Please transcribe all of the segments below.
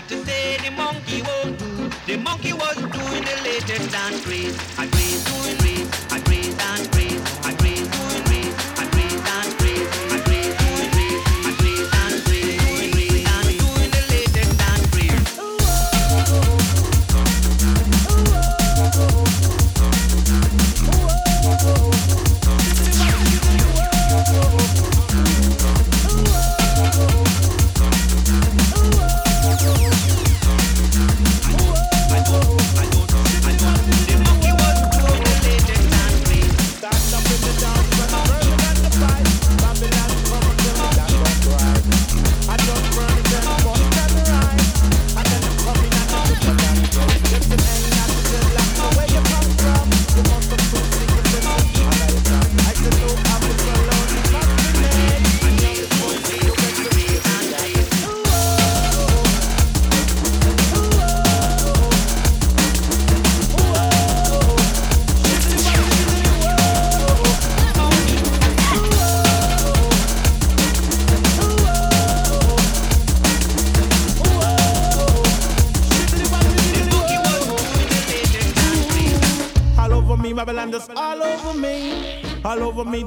What to say the monkey won't do? The monkey was doing the latest dance craze. I praise doing race, I praise and praise, I praise doing race, I praise and praise, I praise doing race, I praise and praise, doing race and doing the latest dance craze.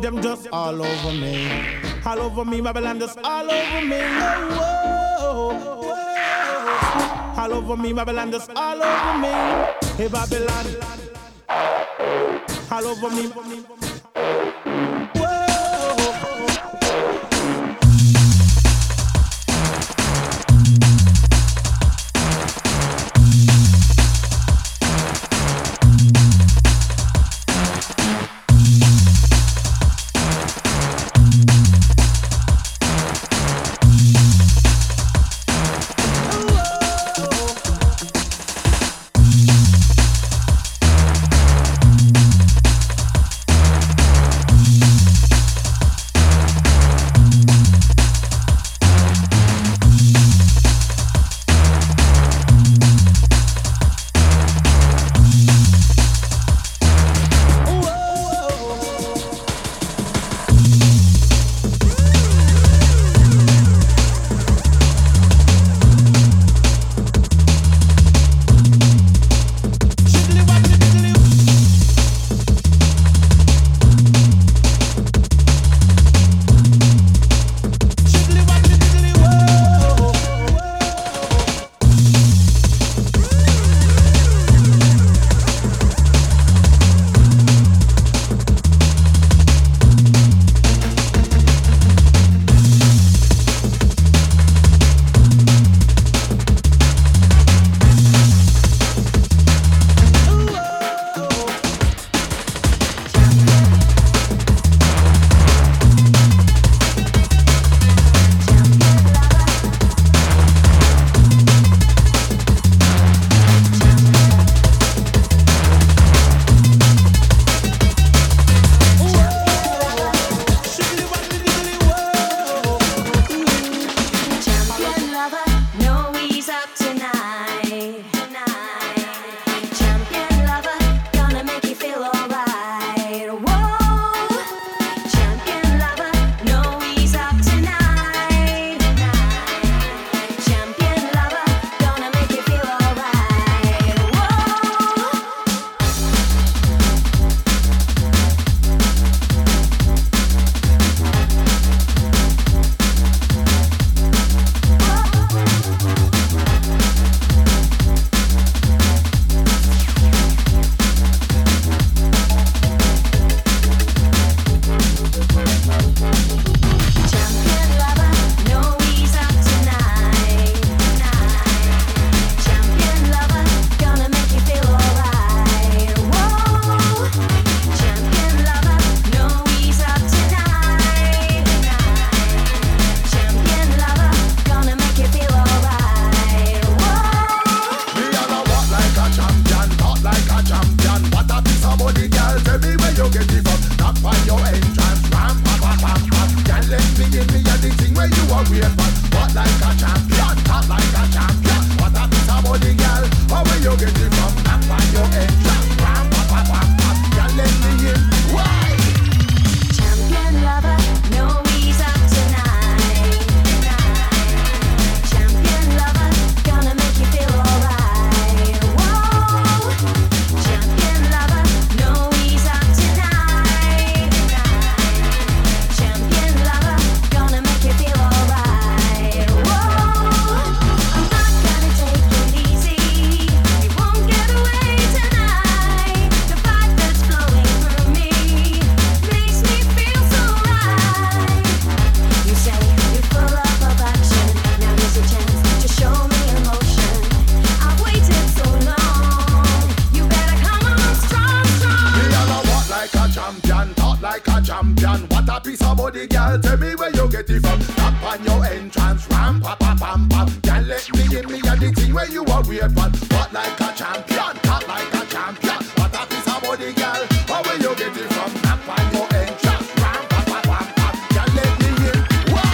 Them just all over me, all over me. Babylon just all over me. Oh, whoa, whoa. All over me. Babylon just all over me. Hey Babylon, all over me. the girl, tell me where you get it from. Tap on your entrance, ram, pa pa pam pam. Girl, let me give me a the thing where you are weird, but what like a champion, tap like a champion. But that is a body girl, how will you get it from? Tap on your entrance, ram, pa pa pam pam. Girl, let me hear why.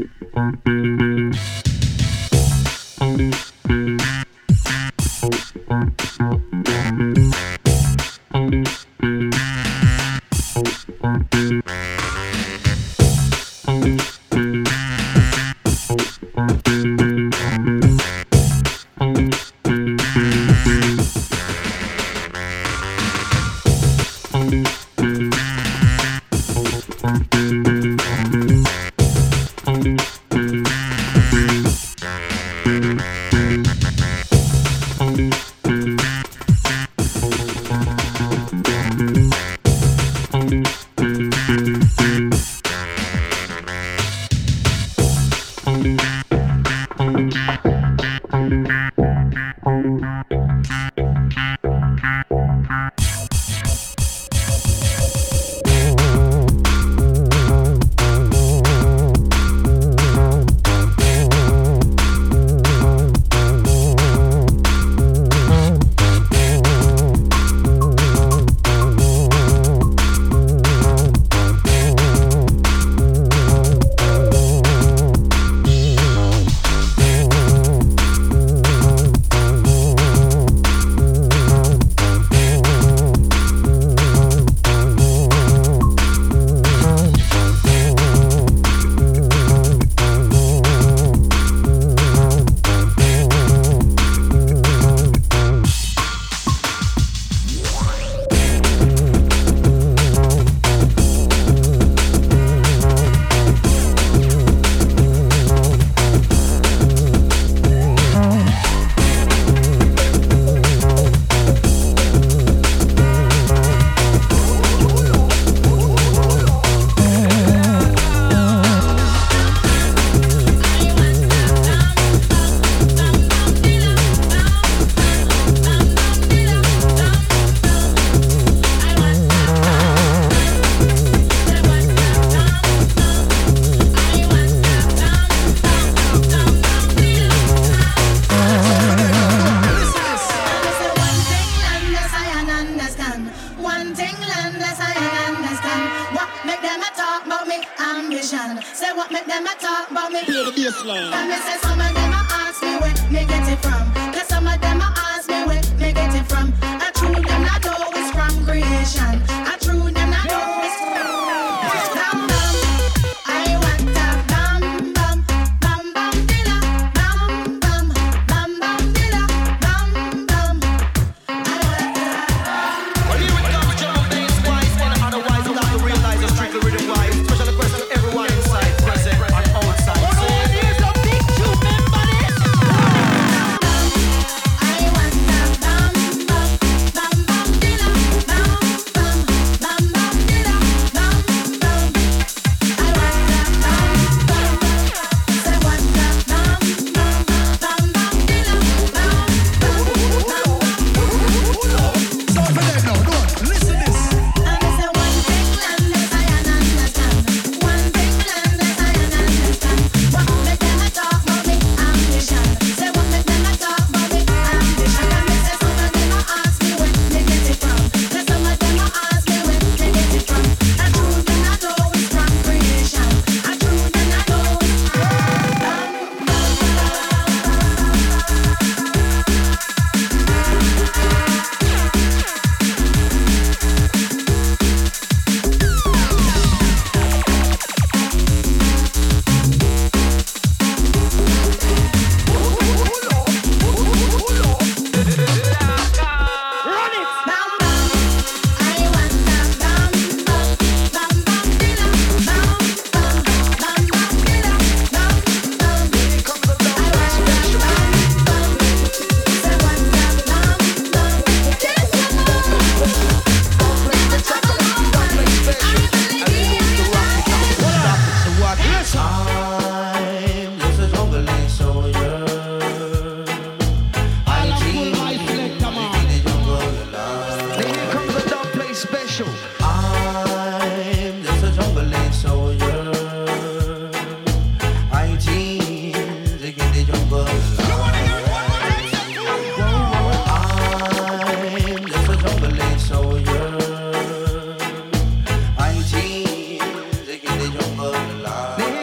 Here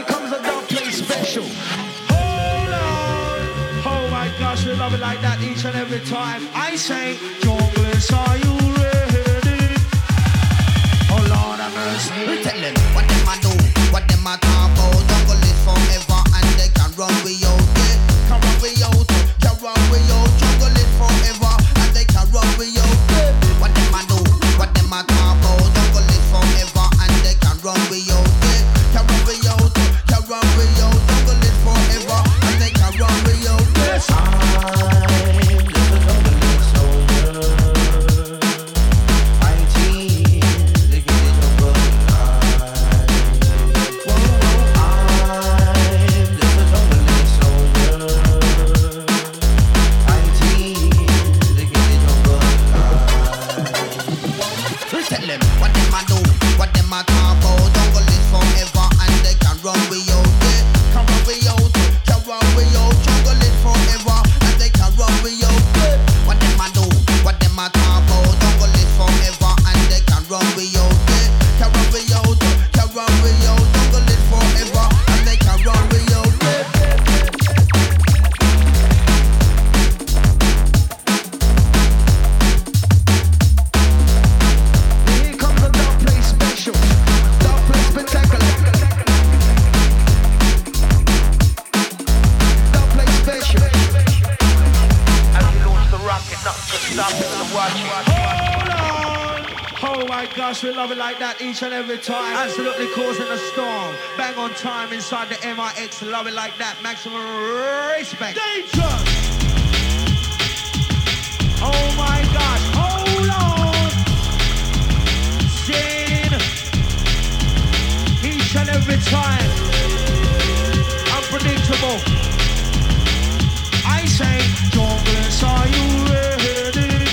comes a dog. special. Hold on. Oh my gosh, we love it like that each and every time. I say, Junglers, are you ready? Oh Lord have mercy. We tell them what them I do, what them I talk about. Jungle is forever and they can run with you. Yeah, can run with you, can run with you. Jungle is forever and they can run with you. Yeah. What them I do, what them I talk about. Jungle is forever and they can run with you. Yeah, can run with you. Run with your jungle is forever, and they can run with your dress. Each and every time, absolutely causing a storm. Bang on time inside the MIX, love it like that. Maximum respect. Danger! Oh my gosh, hold on! Sin! Each and every time. Unpredictable. I say, Junglers, are you ready?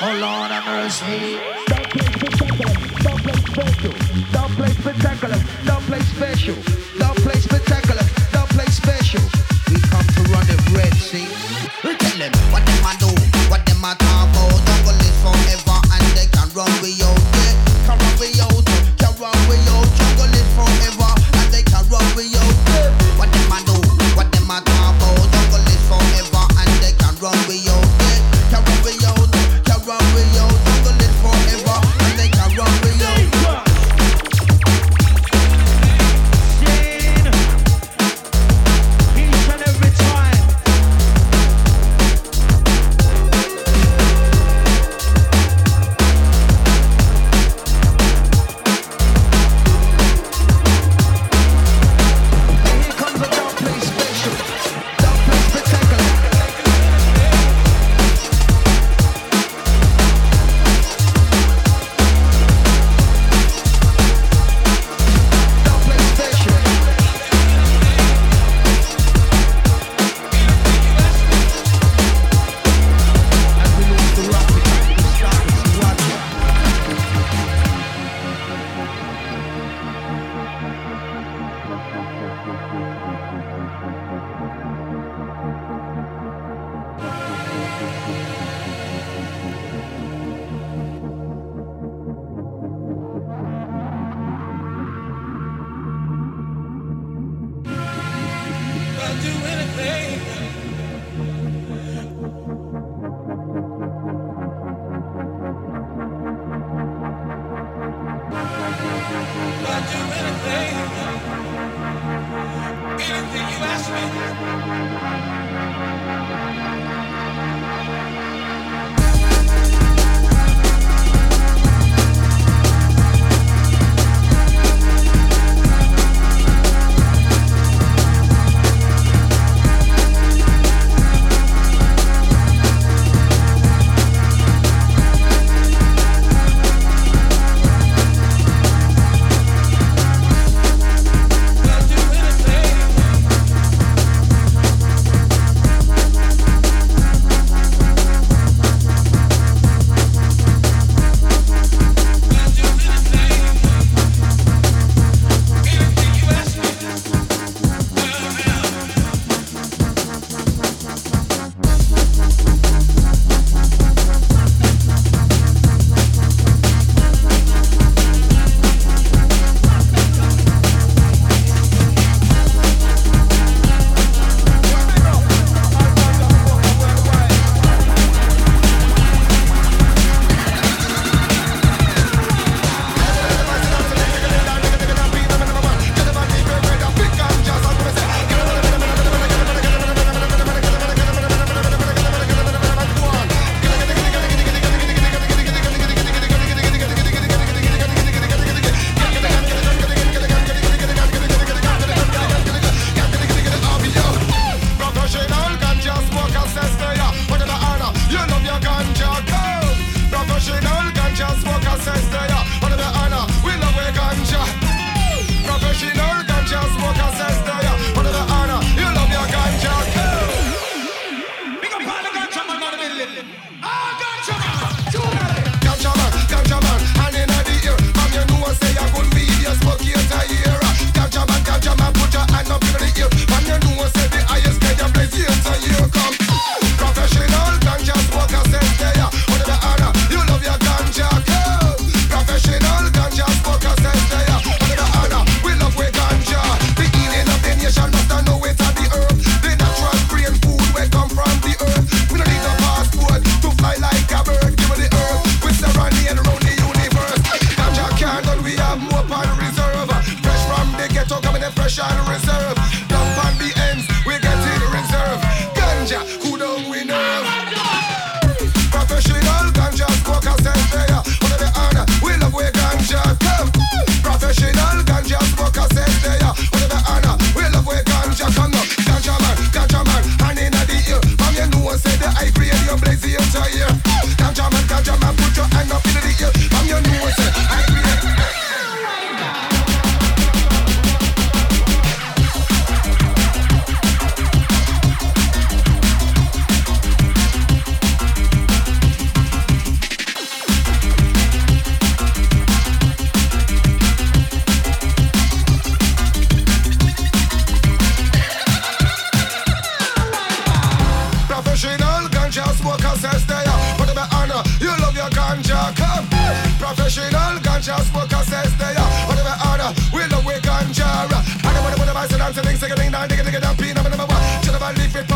Oh Lord have mercy. Don't play spectacular, don't play special, don't play spectacular, don't play special. We come to run the Red Sea. We tell them what them I do, what them I talk about. Jungle is forever and they can run with you. Yeah, can run with you, can run with you. Jungle is forever and they can run with you. Yeah. What them I do, what them I talk about. Jungle is forever and they can run with you. Yeah, can run with you, can run with you. Jungle is forever and they can run with you.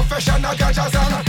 Professional ganja sound.